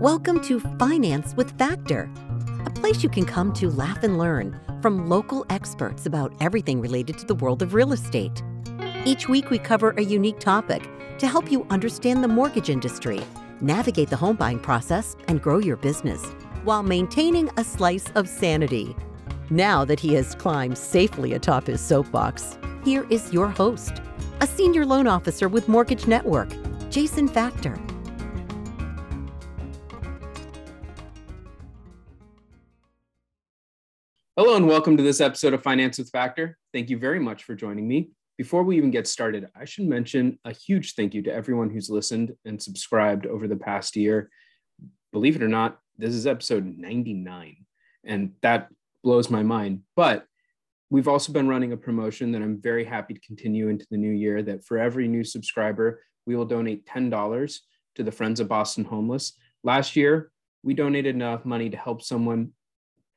Welcome to Finance with Factor, a place you can come to laugh and learn from local experts about everything related to the world of real estate. Each week we cover a unique topic to help you understand the mortgage industry, navigate the home buying process, and grow your business while maintaining a slice of sanity. Now that he has climbed safely atop his soapbox, here is your host, a senior loan officer with Mortgage Network, Jason Factor. Hello and welcome to this episode of Finance with Factor. Thank you very much for joining me. Before we even get started, I should mention a huge thank you to everyone who's listened and subscribed over the past year. Believe it or not, this is episode 99, and that blows my mind. But we've also been running a promotion that I'm very happy to continue into the new year, that for every new subscriber, we will donate $10 to the Friends of Boston Homeless. Last year, we donated enough money to help someone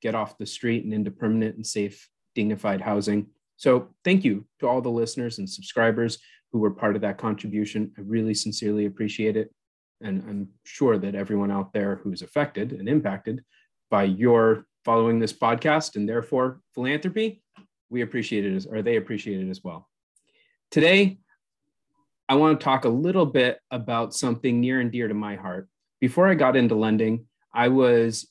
get off the street and into permanent and safe, dignified housing. So thank you to all the listeners and subscribers who were part of that contribution. I really sincerely appreciate it. And I'm sure that everyone out there who's affected and impacted by your following this podcast and therefore philanthropy, we appreciate it, or they appreciate it as well. Today, I want to talk a little bit about something near and dear to my heart. Before I got into lending, I was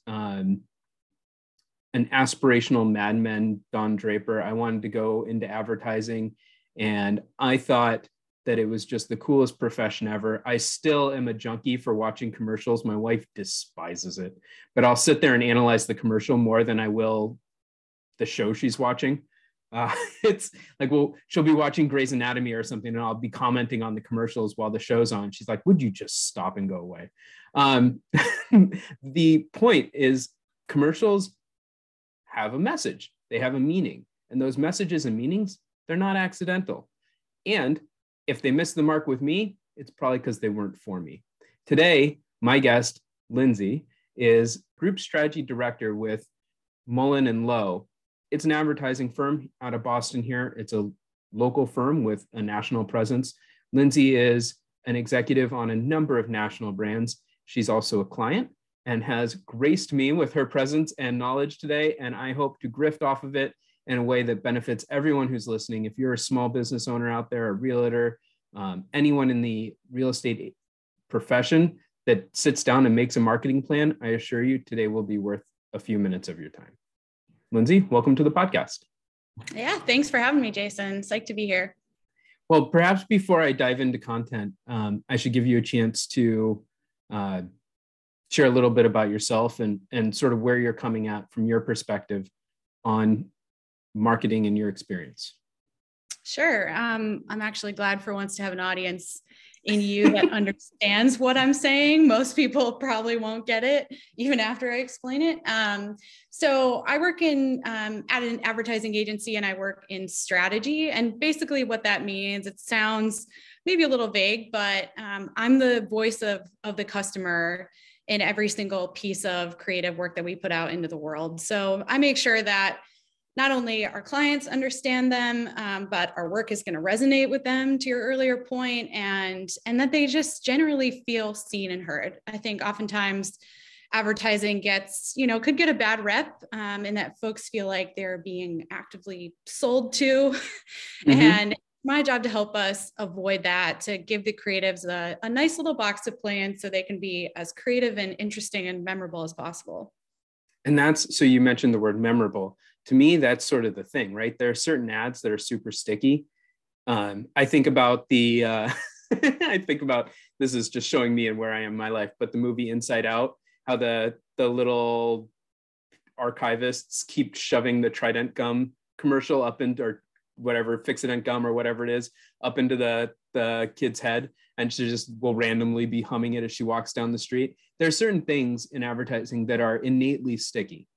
an aspirational madman, Don Draper. I wanted to go into advertising, and I thought that it was just the coolest profession ever. I still am a junkie for watching commercials. My wife despises it, but I'll sit there and analyze the commercial more than I will the show she's watching. It's like, well, she'll be watching Grey's Anatomy or something, and I'll be commenting on the commercials while the show's on. She's like, would you just stop and go away? The point is, commercials have a message. They have a meaning. And those messages and meanings, they're not accidental. And if they miss the mark with me, it's probably because they weren't for me. Today, my guest, Lindsay, is Group Strategy Director with Mullen & Lowe. It's an advertising firm out of Boston here. It's a local firm with a national presence. Lindsay is an executive on a number of national brands. She's also a client and has graced me with her presence and knowledge today. And I hope to grift off of it in a way that benefits everyone who's listening. If you're a small business owner out there, a realtor, anyone in the real estate profession that sits down and makes a marketing plan, I assure you today will be worth a few minutes of your time. Lindsay, welcome to the podcast. Yeah, thanks for having me, Jason. Psyched to be here. Well, perhaps before I dive into content, I should give you a chance to share a little bit about yourself and sort of where you're coming at from your perspective on marketing and your experience. Sure. I'm actually glad for once to have an audience in you that understands what I'm saying. Most people probably won't get it even after I explain it. So I work in at an advertising agency, and I work in strategy. And basically what that means, it sounds maybe a little vague, but I'm the voice of the customer in every single piece of creative work that we put out into the world. So I make sure that not only our clients understand them, but our work is going to resonate with them, to your earlier point, and that they just generally feel seen and heard. I think oftentimes advertising gets, could get a bad rep, and that folks feel like they're being actively sold to. Mm-hmm. And my job to help us avoid that, to give the creatives a nice little box to play in so they can be as creative and interesting and memorable as possible. And that's, so you mentioned the word memorable. To me, that's sort of the thing, right? There are certain ads that are super sticky. I think about this is just showing me and where I am in my life, but the movie Inside Out, how the little archivists keep shoving the Trident gum commercial up into, or whatever, Fix-It-Ent gum or whatever it is, up into the kid's head. And she just will randomly be humming it as she walks down the street. There are certain things in advertising that are innately sticky.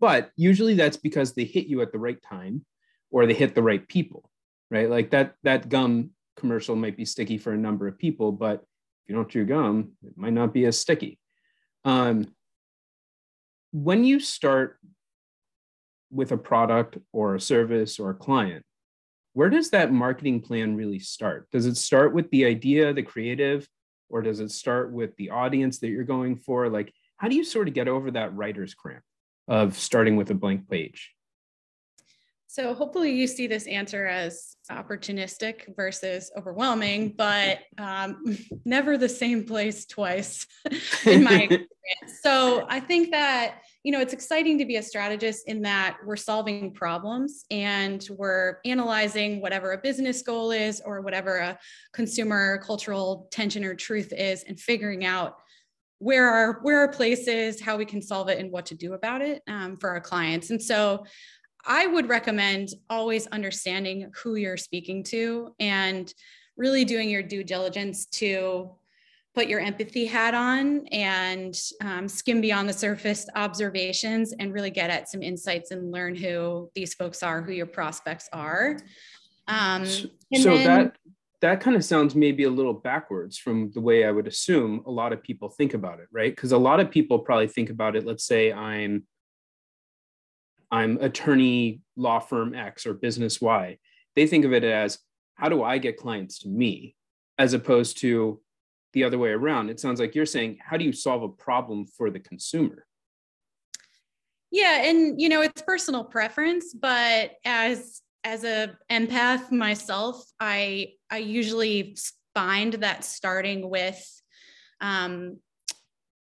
But usually that's because they hit you at the right time, or they hit the right people, right? Like that gum commercial might be sticky for a number of people, but if you don't chew gum, it might not be as sticky. When you start with a product or a service or a client, where does that marketing plan really start? Does it start with the idea, the creative, Or does it start with the audience that you're going for? Like, how do you sort of get over that writer's cramp of starting with a blank page? So hopefully you see this answer as opportunistic versus overwhelming, but never the same place twice in my experience. So I think that, you know, it's exciting to be a strategist in that we're solving problems and we're analyzing whatever a business goal is or whatever a consumer cultural tension or truth is and figuring out where our place is, how we can solve it and what to do about it for our clients. And so I would recommend always understanding who you're speaking to and really doing your due diligence to put your empathy hat on and skim beyond the surface observations and really get at some insights and learn who these folks are, who your prospects are. That kind of sounds maybe a little backwards from the way I would assume a lot of people think about it, right? Because a lot of people probably think about it, let's say I'm attorney law firm X or business Y. They think of it as, how do I get clients to me? As opposed to the other way around. It sounds like you're saying, how do you solve a problem for the consumer? Yeah. And, you know, it's personal preference, but as a empath myself, I usually find that starting with,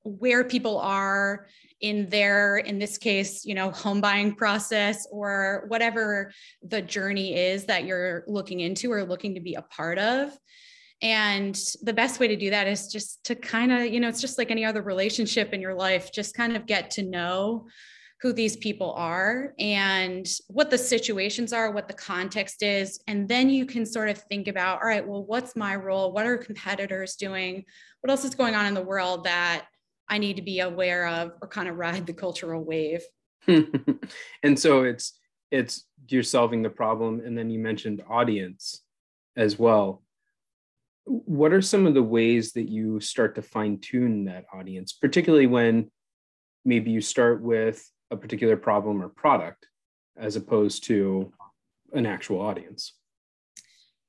where people are in their, in this case, you know, home buying process or whatever the journey is that you're looking into or looking to be a part of. And the best way to do that is just to kind of, you know, it's just like any other relationship in your life, just kind of get to know who these people are and what the situations are, what the context is. And then you can sort of think about, all right, well, what's my role? What are competitors doing? What else is going on in the world that I need to be aware of or kind of ride the cultural wave? And so it's you're solving the problem. And then you mentioned audience as well. What are some of the ways that you start to fine tune that audience, particularly when maybe you start with a particular problem or product as opposed to an actual audience?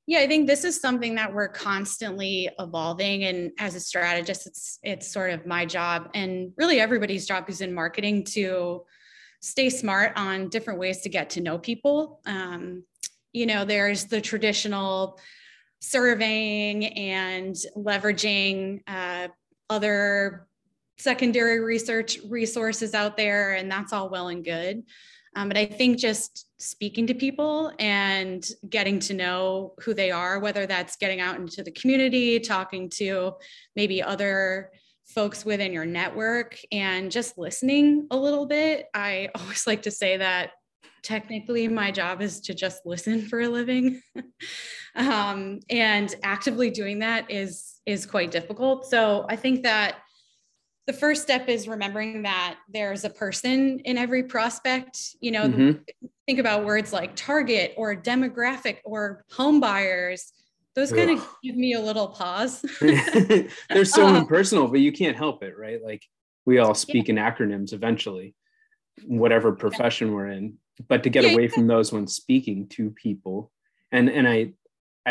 Yeah, I think this is something that we're constantly evolving. And as a strategist, it's sort of my job and really everybody's job who's in marketing to stay smart on different ways to get to know people. You know, there's the traditional surveying and leveraging other secondary research resources out there, and that's all well and good. But I think just speaking to people and getting to know who they are, whether that's getting out into the community, talking to maybe other folks within your network and just listening a little bit. I always like to say that technically my job is to just listen for a living. And actively doing that is quite difficult. So I think that the first step is remembering that there's a person in every prospect. You know, Think about words like target or demographic or home buyers. Those kind of give me a little pause. They're so impersonal, but you can't help it, right? Like we all speak in acronyms eventually, whatever profession we're in. But to get away from those when speaking to people, and I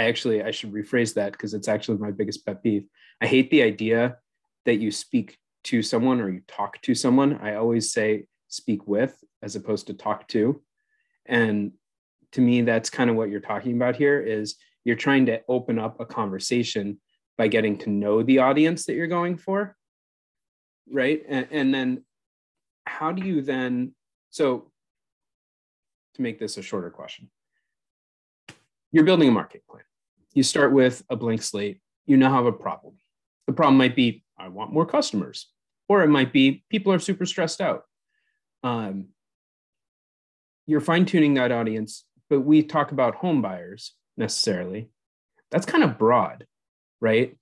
should rephrase that because it's actually my biggest pet peeve. I hate the idea that you speak to someone or you talk to someone. I always say speak with as opposed to talk to. And to me, that's kind of what you're talking about here is you're trying to open up a conversation by getting to know the audience that you're going for, right? And then how do you then, so to make this a shorter question, you're building a market plan. You start with a blank slate. You now have a problem. The problem might be, I want more customers. Or it might be people are super stressed out. You're fine-tuning that audience, but we talk about home buyers necessarily. That's kind of broad, right?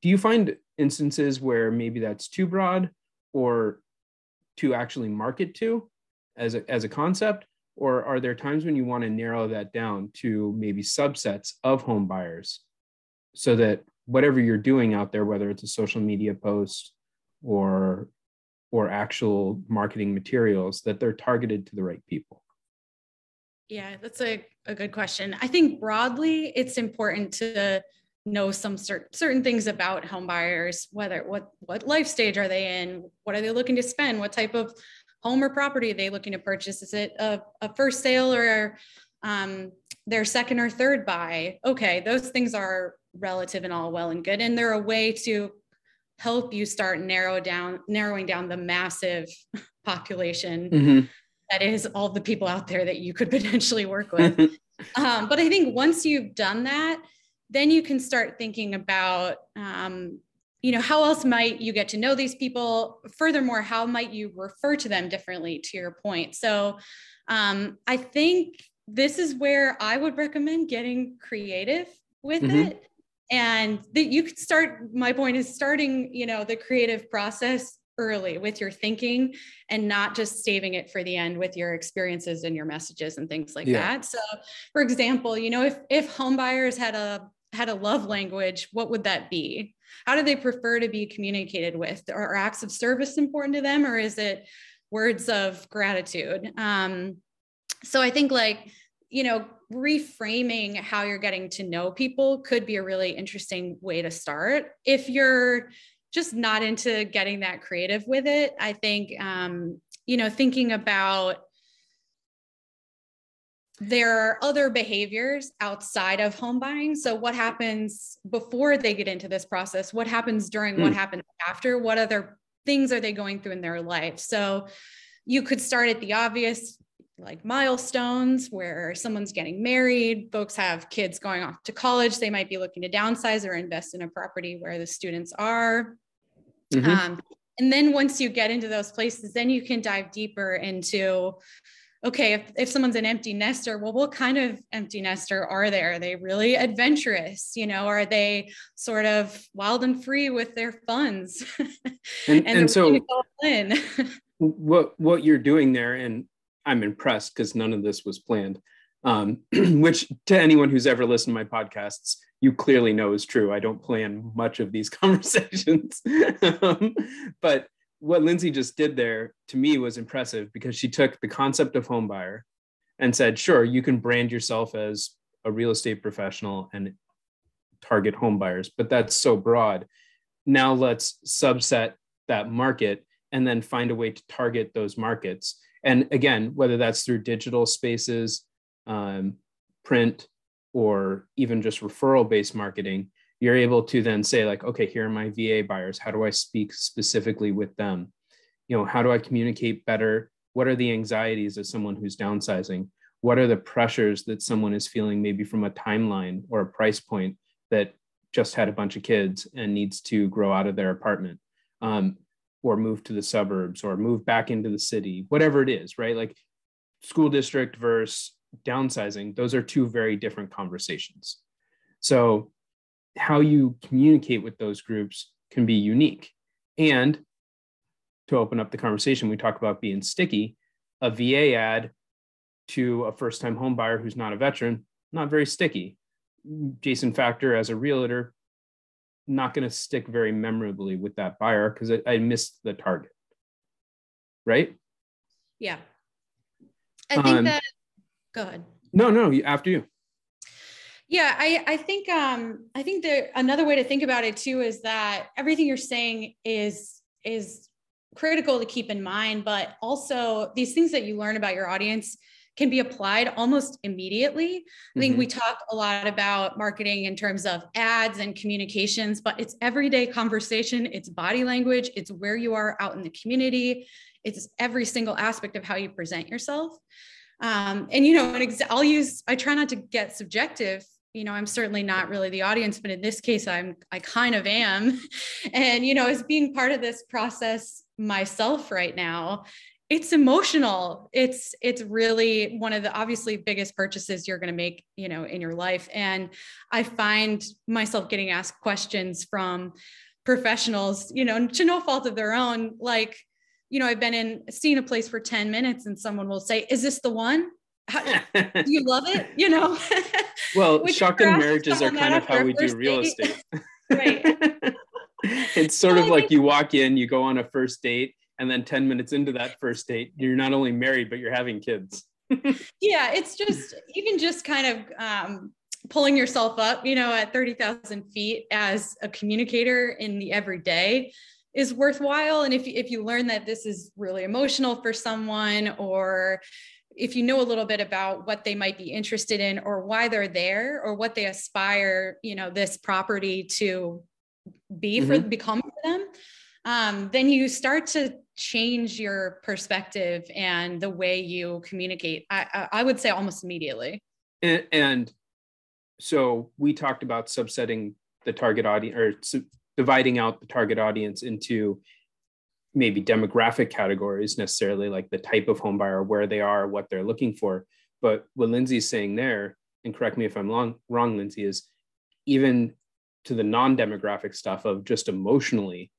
Do you find instances where maybe that's too broad or to actually market to as a concept? Or are there times when you want to narrow that down to maybe subsets of home buyers so that whatever you're doing out there, whether it's a social media post or actual marketing materials, that they're targeted to the right people? Yeah, that's a good question. I think broadly, it's important to know some certain things about home buyers, whether what life stage are they in, what are they looking to spend, what type of home or property are they looking to purchase? Is it a first sale or their second or third buy? Okay, those things are relative and all well and good, and they're a way to help you start narrowing down the massive population mm-hmm. that is all the people out there that you could potentially work with. But I think once you've done that, then you can start thinking about, how else might you get to know these people? Furthermore, how might you refer to them differently, to your point? So I think this is where I would recommend getting creative with mm-hmm. it. And that you could start, my point is starting, the creative process early with your thinking and not just saving it for the end with your experiences and your messages and things like that. So for example, if homebuyers had a love language, what would that be? How do they prefer to be communicated with? Are acts of service important to them? Or is it words of gratitude? So I think reframing how you're getting to know people could be a really interesting way to start. If you're just not into getting that creative with it, I think, thinking about there are other behaviors outside of home buying. So what happens before they get into this process? What happens during? What happens after? What other things are they going through in their life? So you could start at the obvious, like milestones where someone's getting married, folks have kids going off to college, they might be looking to downsize or invest in a property where the students are. Mm-hmm. And then once you get into those places, then you can dive deeper into, okay, if someone's an empty nester, well, what kind of empty nester are they? Are they really adventurous? Are they sort of wild and free with their funds? and so in. what you're doing there, and I'm impressed because none of this was planned, which to anyone who's ever listened to my podcasts, you clearly know is true. I don't plan much of these conversations, but what Lindsay just did there to me was impressive because she took the concept of home buyer and said, sure, you can brand yourself as a real estate professional and target home buyers, but that's so broad. Now let's subset that market and then find a way to target those markets. And again, whether that's through digital spaces, print, or even just referral-based marketing, you're able to then say like, okay, here are my VA buyers. How do I speak specifically with them? How do I communicate better? What are the anxieties of someone who's downsizing? What are the pressures that someone is feeling maybe from a timeline or a price point that just had a bunch of kids and needs to grow out of their apartment? Or move to the suburbs or move back into the city, whatever it is, right? Like school district versus downsizing, those are two very different conversations. So how you communicate with those groups can be unique. And to open up the conversation, we talk about being sticky. A VA ad to a first-time home buyer who's not a veteran, not very sticky. Jason Factor as a realtor, not going to stick very memorably with that buyer because I missed the target, right? Yeah. I think that, go ahead. No, after you. Yeah, I think that another way to think about it too is that everything you're saying is critical to keep in mind, but also these things that you learn about your audience can be applied almost immediately. I think we talk a lot about marketing in terms of ads and communications, but it's everyday conversation, it's body language, it's where you are out in the community, it's every single aspect of how you present yourself. I try not to get subjective. I'm certainly not really the audience, but in this case, I kind of am. And, as being part of this process myself right now, it's emotional. It's really one of the obviously biggest purchases you're going to make, in your life. And I find myself getting asked questions from professionals, to no fault of their own. Like, I've been seeing a place for 10 minutes and someone will say, is this the one? Do you love it? Well, shotgun marriages are kind of how we do real estate. Right. It's sort of like you walk in, you go on a first date, and then 10 minutes into that first date, you're not only married, but you're having kids. Yeah, it's just kind of pulling yourself up, you know, at 30,000 feet as a communicator in the everyday is worthwhile. And if you learn that this is really emotional for someone, or if you know a little bit about what they might be interested in or why they're there or what they aspire, you know, this property to be for, become for them, then you start to change your perspective and the way you communicate. I would say almost immediately. And so we talked about subsetting the target audience, or dividing out the target audience into maybe demographic categories necessarily, like the type of home buyer, where they are, what they're looking for. But what Lindsay's saying there, and correct me if I'm wrong, Lindsay, is even to the non-demographic stuff of just emotionally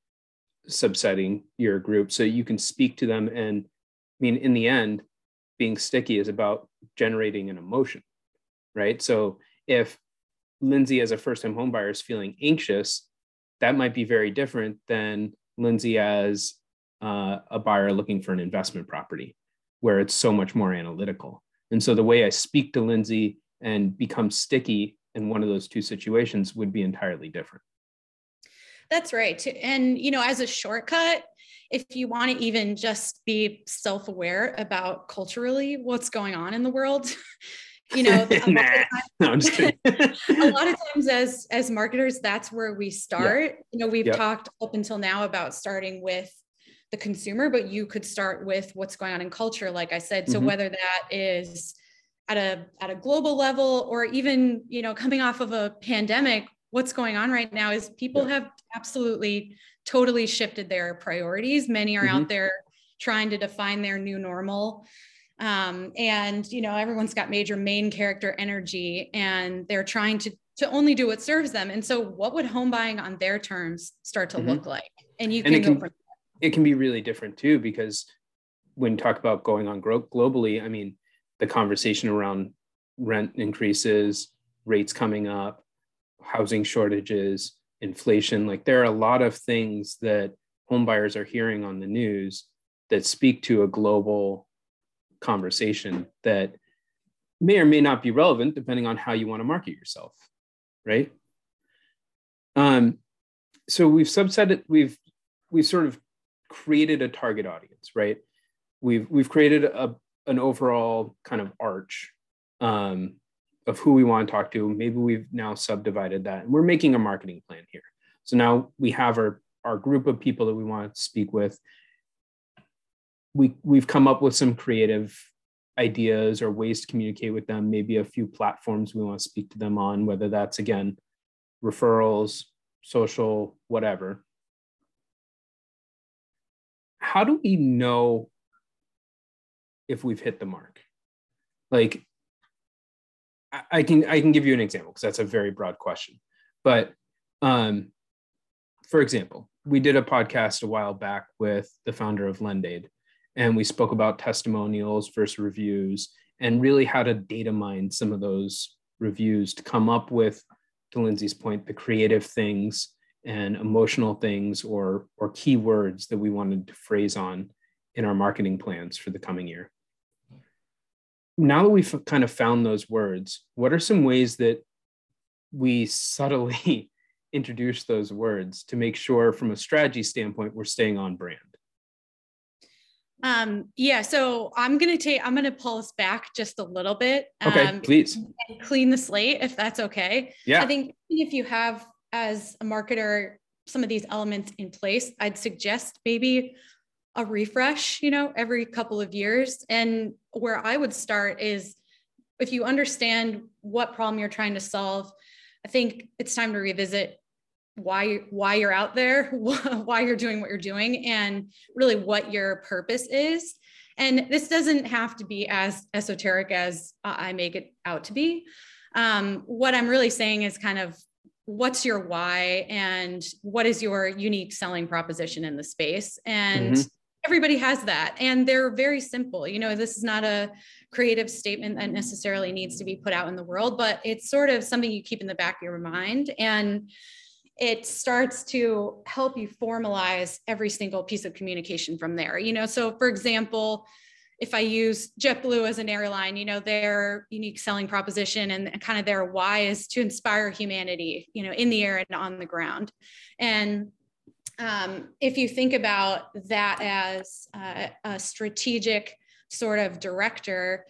subsetting your group so you can speak to them. And I mean, in the end, being sticky is about generating an emotion, right? So if Lindsay as a first-time homebuyer is feeling anxious, that might be very different than Lindsay as a buyer looking for an investment property, where it's so much more analytical. And so the way I speak to Lindsay and become sticky in one of those two situations would be entirely different. That's right. And, you know, as a shortcut, if you want to even just be self-aware about culturally what's going on in the world, you know, a lot of times as marketers, that's where we start. Yeah. You know, we've talked up until now about starting with the consumer, but you could start with what's going on in culture, like I said. So whether that is at a global level, or even, you know, coming off of a pandemic, what's going on right now is people have absolutely totally shifted their priorities. Many are out there trying to define their new normal. And, you know, everyone's got major main character energy, and they're trying to only do what serves them. And so what would home buying on their terms start to look like? And you can go from there. It can be really different too, because when you talk about going on growth globally, I mean, the conversation around rent increases, rates coming up, housing shortages, inflation, like there are a lot of things that home buyers are hearing on the news that speak to a global conversation that may or may not be relevant depending on how you want to market yourself, right? So we've subsetted, we've sort of created a target audience, right? We've created an overall kind of arch of who we want to talk to. Maybe we've now subdivided that, and we're making a marketing plan here. So now we have our group of people that we want to speak with. We've come up with some creative ideas or ways to communicate with them, maybe a few platforms we want to speak to them on, whether that's, again, referrals, social, whatever. How do we know if we've hit the mark? Like, I can give you an example, because that's a very broad question. But for example, we did a podcast a while back with the founder of LendAid, and we spoke about testimonials versus reviews, and really how to data mine some of those reviews to come up with, to Lindsay's point, the creative things and emotional things or keywords that we wanted to phrase on in our marketing plans for the coming year. Now that we've kind of found those words, what are some ways that we subtly introduce those words to make sure, from a strategy standpoint, we're staying on brand? So I'm going to pull us back just a little bit. Okay, please. And clean the slate, if that's okay. Yeah. I think if you have, as a marketer, some of these elements in place, I'd suggest maybe a refresh, you know, every couple of years. And where I would start is, if you understand what problem you're trying to solve, I think it's time to revisit why you're out there, why you're doing what you're doing, and really what your purpose is. And this doesn't have to be as esoteric as I make it out to be. What I'm really saying is kind of, what's your why, and what is your unique selling proposition in the space? And everybody has that, and they're very simple. You know, this is not a creative statement that necessarily needs to be put out in the world, but it's sort of something you keep in the back of your mind, and it starts to help you formalize every single piece of communication from there. You know, so for example, if I use JetBlue as an airline, you know, their unique selling proposition and kind of their why is to inspire humanity, you know, in the air and on the ground. And if you think about that as a strategic sort of director,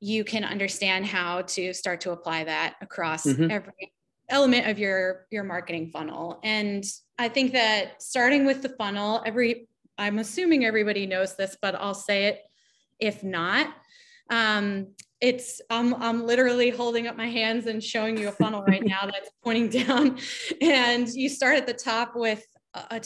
you can understand how to start to apply that across every element of your marketing funnel. And I think that starting with the funnel, I'm assuming everybody knows this, but I'll say it if not. I'm literally holding up my hands and showing you a funnel right now that's pointing down. And you start at the top with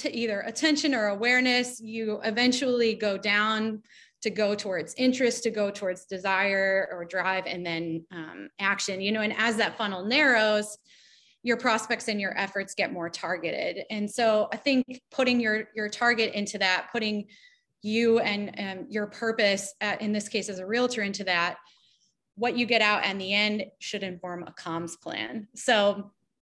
either attention or awareness. You eventually go down to go towards interest, to go towards desire or drive, and then action. You know, and as that funnel narrows, your prospects and your efforts get more targeted. And so I think putting your target into that, putting you and your purpose, in this case as a realtor, into that, what you get out in the end should inform a comms plan. So,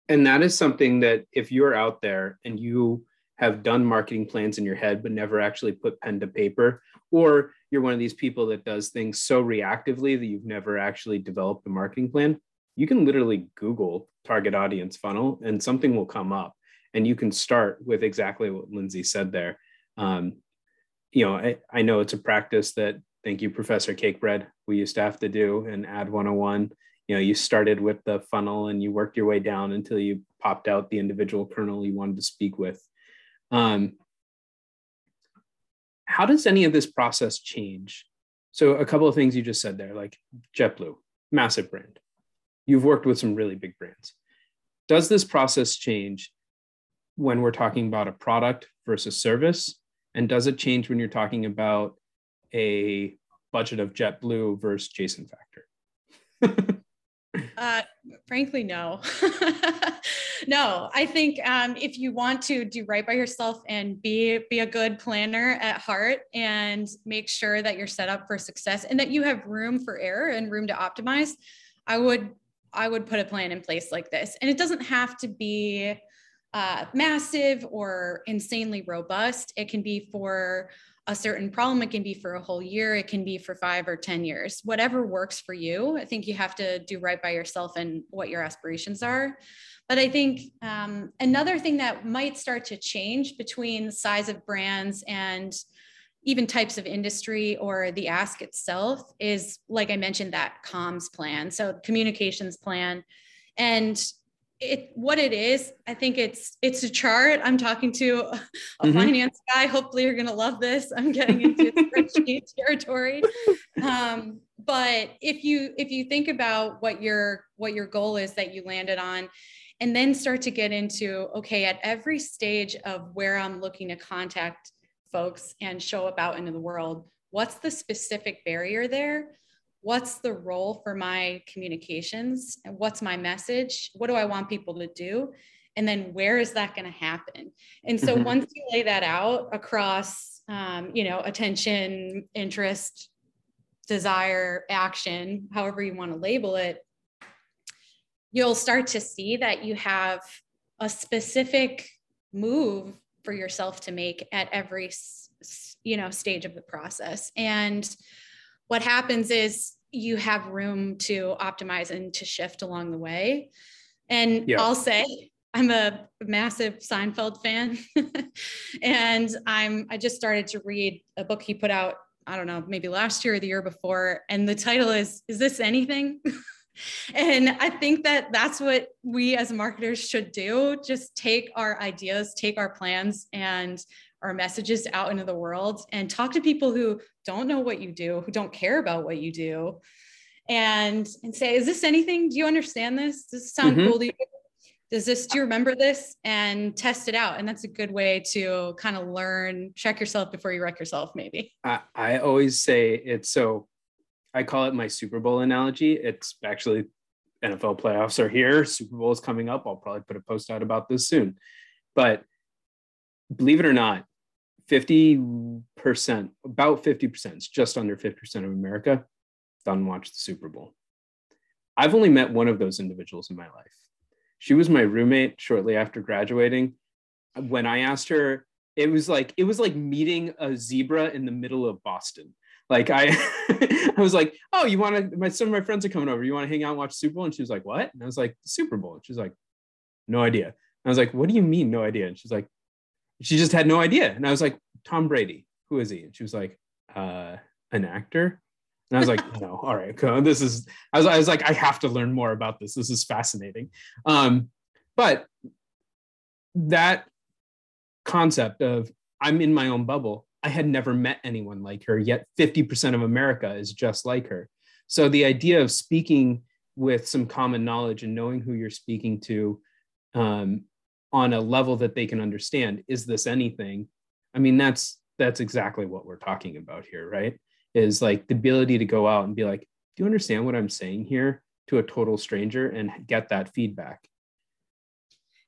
and that is something that if you're out there and you have done marketing plans in your head but never actually put pen to paper, or you're one of these people that does things so reactively that you've never actually developed a marketing plan, you can literally Google target audience funnel and something will come up, and you can start with exactly what Lindsay said there. You know, I know it's a practice that, thank you, Professor Cakebread, we used to have to do in Ad 101. You know, you started with the funnel and you worked your way down until you popped out the individual kernel you wanted to speak with. How does any of this process change? So a couple of things you just said there, like JetBlue, massive brand. You've worked with some really big brands. Does this process change when we're talking about a product versus service? And does it change when you're talking about a budget of JetBlue versus Jason Factor? Frankly, no. No, I think if you want to do right by yourself and be a good planner at heart and make sure that you're set up for success and that you have room for error and room to optimize, I would put a plan in place like this. And it doesn't have to be massive or insanely robust. It can be for a certain problem. It can be for a whole year. It can be for 5 or 10 years, whatever works for you. I think you have to do right by yourself and what your aspirations are. But I think another thing that might start to change between size of brands and even types of industry or the ask itself is, like I mentioned, that comms plan. So communications plan. And what it is, I think it's a chart. I'm talking to a finance guy. Hopefully you're going to love this. I'm getting into spreadsheet territory. But if you think about what your goal is that you landed on, and then start to get into, okay, at every stage of where I'm looking to contact folks and show up out into the world, what's the specific barrier there? What's the role for my communications? And what's my message? What do I want people to do? And then where is that going to happen? And so once you lay that out across, you know, attention, interest, desire, action, however you want to label it, you'll start to see that you have a specific move for yourself to make at every, you know, stage of the process. And what happens is you have room to optimize and to shift along the way. And yeah. I'll say I'm a massive Seinfeld fan and I just started to read a book he put out, I don't know, maybe last year or the year before. And the title is This Anything? And I think that that's what we as marketers should do. Just take our ideas, take our plans and our messages out into the world and talk to people who don't know what you do, who don't care about what you do, and say, is this anything? Do you understand this? Does this sound cool to you? Do you remember this? And test it out. And that's a good way to kind of learn, check yourself before you wreck yourself, maybe. I always say I call it my Super Bowl analogy. It's actually NFL playoffs are here. Super Bowl is coming up. I'll probably put a post out about this soon, but believe it or not, 50%, it's just under 50% of America doesn't watch the Super Bowl. I've only met one of those individuals in my life. She was my roommate shortly after graduating. When I asked her, it was like meeting a zebra in the middle of Boston. Like I was like, oh, you want to, some of my friends are coming over. You want to hang out and watch Super Bowl? And she was like, what? And I was like, Super Bowl. And she's like, no idea. And I was like, what do you mean no idea? And she's like, she just had no idea. And I was like, Tom Brady, who is he? And she was like, an actor. And I was like, no, all right. This is, I was like, I have to learn more about this. This is fascinating. But that concept of I'm in my own bubble, I had never met anyone like her, yet 50% of America is just like her. So the idea of speaking with some common knowledge and knowing who you're speaking to on a level that they can understand, is this anything? I mean, that's exactly what we're talking about here, right? Is like the ability to go out and be like, do you understand what I'm saying here, to a total stranger, and get that feedback.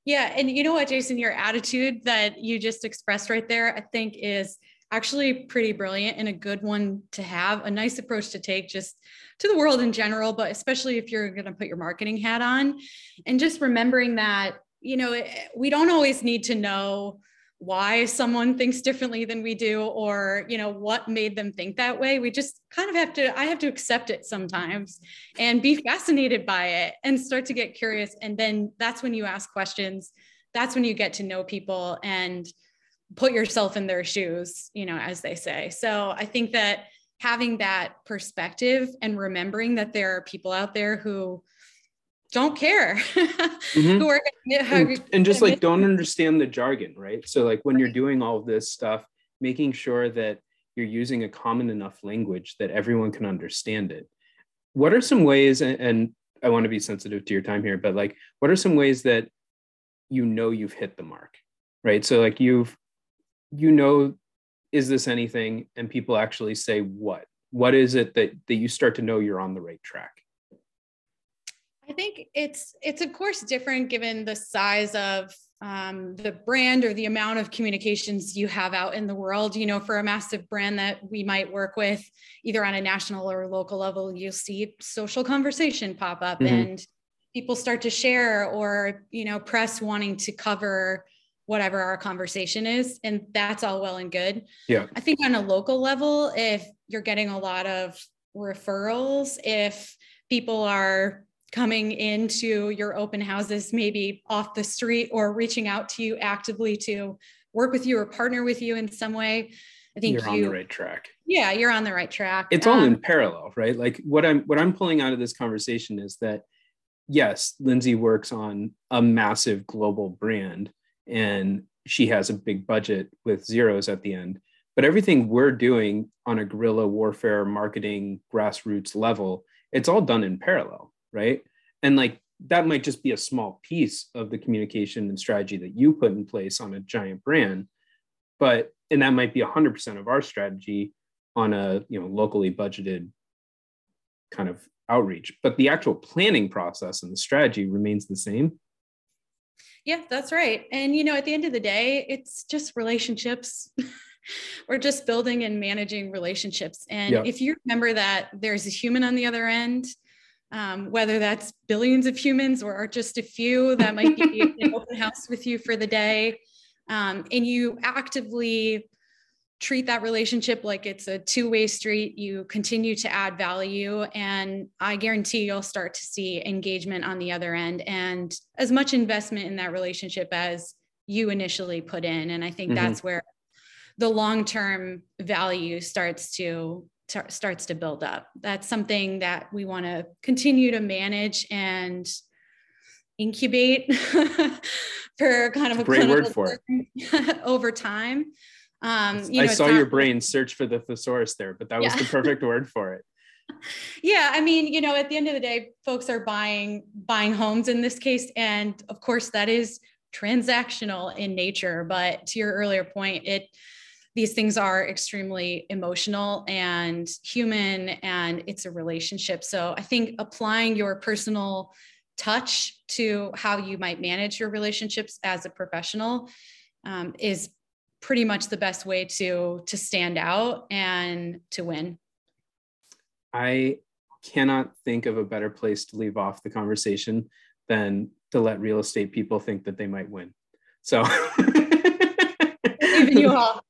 Yeah. And you know what, Jason, your attitude that you just expressed right there, I think is actually pretty brilliant and a good one to have, a nice approach to take just to the world in general, but especially if you're going to put your marketing hat on, and just remembering that, you know, we don't always need to know why someone thinks differently than we do, or, you know, what made them think that way. We just kind of I have to accept it sometimes and be fascinated by it and start to get curious. And then that's when you ask questions. That's when you get to know people and put yourself in their shoes, you know, as they say. So I think that having that perspective and remembering that there are people out there who don't care. Mm-hmm. and just like don't understand the jargon, right? So like when you're doing all of this stuff, making sure that you're using a common enough language that everyone can understand it. What are some ways, and I want to be sensitive to your time here, but like, what are some ways that you know you've hit the mark, right? So like is this anything? And people actually say, what is it that you start to know you're on the right track? I think it's of course different given the size of the brand or the amount of communications you have out in the world. You know, for a massive brand that we might work with, either on a national or local level, you'll see social conversation pop up, mm-hmm. and people start to share, or, you know, press wanting to cover whatever our conversation is, and that's all well and good. Yeah, I think on a local level, if you're getting a lot of referrals, if people are coming into your open houses, maybe off the street, or reaching out to you actively to work with you or partner with you in some way, I think you're on the right track. Yeah, you're on the right track. It's all in parallel, right? Like what I'm pulling out of this conversation is that, yes, Lindsay works on a massive global brand and she has a big budget with zeros at the end, but everything we're doing on a guerrilla warfare marketing grassroots level, it's all done in parallel. Right. And like that might just be a small piece of the communication and strategy that you put in place on a giant brand. But, and that might be 100% of our strategy on a, you know, locally budgeted kind of outreach, but the actual planning process and the strategy remains the same. Yeah, that's right. And, you know, at the end of the day, it's just relationships. We're just building and managing relationships. And If you remember that there's a human on the other end, whether that's billions of humans or just a few that might be in an open house with you for the day, and you actively treat that relationship like it's a two-way street, you continue to add value, and I guarantee you'll start to see engagement on the other end and as much investment in that relationship as you initially put in. And I think mm-hmm. that's where the long-term value starts to build up. That's something that we want to continue to manage and incubate for kind of a great word for it over time. You know, I saw your brain search for the thesaurus there, but that was the perfect word for it. Yeah. I mean, you know, at the end of the day, folks are buying homes in this case. And of course that is transactional in nature, but to your earlier point, these things are extremely emotional and human, and it's a relationship. So I think applying your personal touch to how you might manage your relationships as a professional is pretty much the best way to stand out and to win. I cannot think of a better place to leave off the conversation than to let real estate people think that they might win. So giving you all.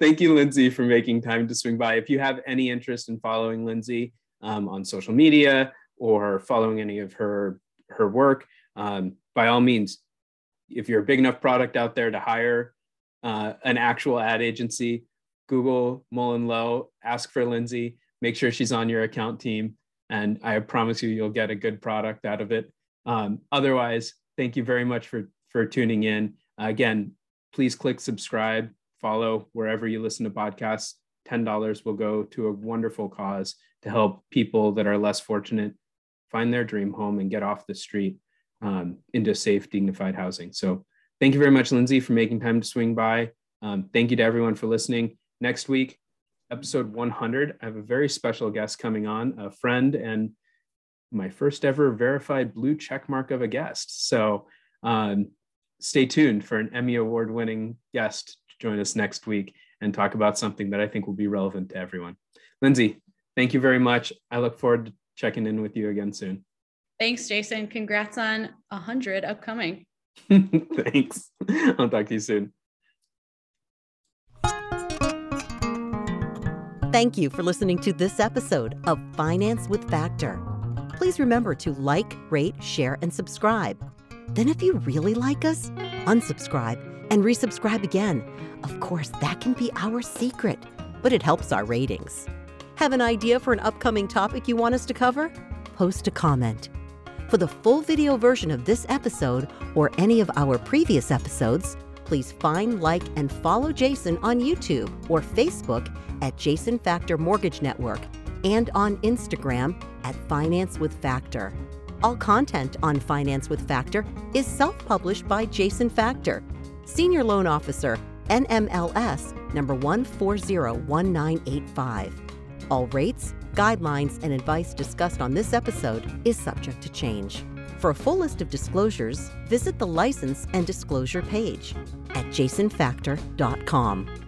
Thank you, Lindsay, for making time to swing by. If you have any interest in following Lindsay on social media or following any of her work, by all means, if you're a big enough product out there to hire an actual ad agency, Google Mullen Lowe, ask for Lindsay, make sure she's on your account team, and I promise you, you'll get a good product out of it. Otherwise, thank you very much for tuning in. Again, please click subscribe, follow wherever you listen to podcasts. $10 will go to a wonderful cause to help people that are less fortunate find their dream home and get off the street into safe, dignified housing. So thank you very much, Lindsay, for making time to swing by. Thank you to everyone for listening. Next week, episode 100, I have a very special guest coming on, a friend and my first ever verified blue check mark of a guest. So stay tuned for an Emmy Award winning guest to join us next week and talk about something that I think will be relevant to everyone. Lindsay, thank you very much. I look forward to checking in with you again soon. Thanks, Jason. Congrats on 100 upcoming. Thanks. I'll talk to you soon. Thank you for listening to this episode of Finance with Factor. Please remember to like, rate, share, and subscribe. Then if you really like us, unsubscribe and resubscribe again. Of course, that can be our secret, but it helps our ratings. Have an idea for an upcoming topic you want us to cover? Post a comment. For the full video version of this episode or any of our previous episodes, please find, like, and follow Jason on YouTube or Facebook at Jason Factor Mortgage Network and on Instagram at Finance with Factor. All content on Finance with Factor is self-published by Jason Factor, Senior Loan Officer, NMLS number 1401985. All rates, guidelines, and advice discussed on this episode is subject to change. For a full list of disclosures, visit the License and Disclosure page at jasonfactor.com.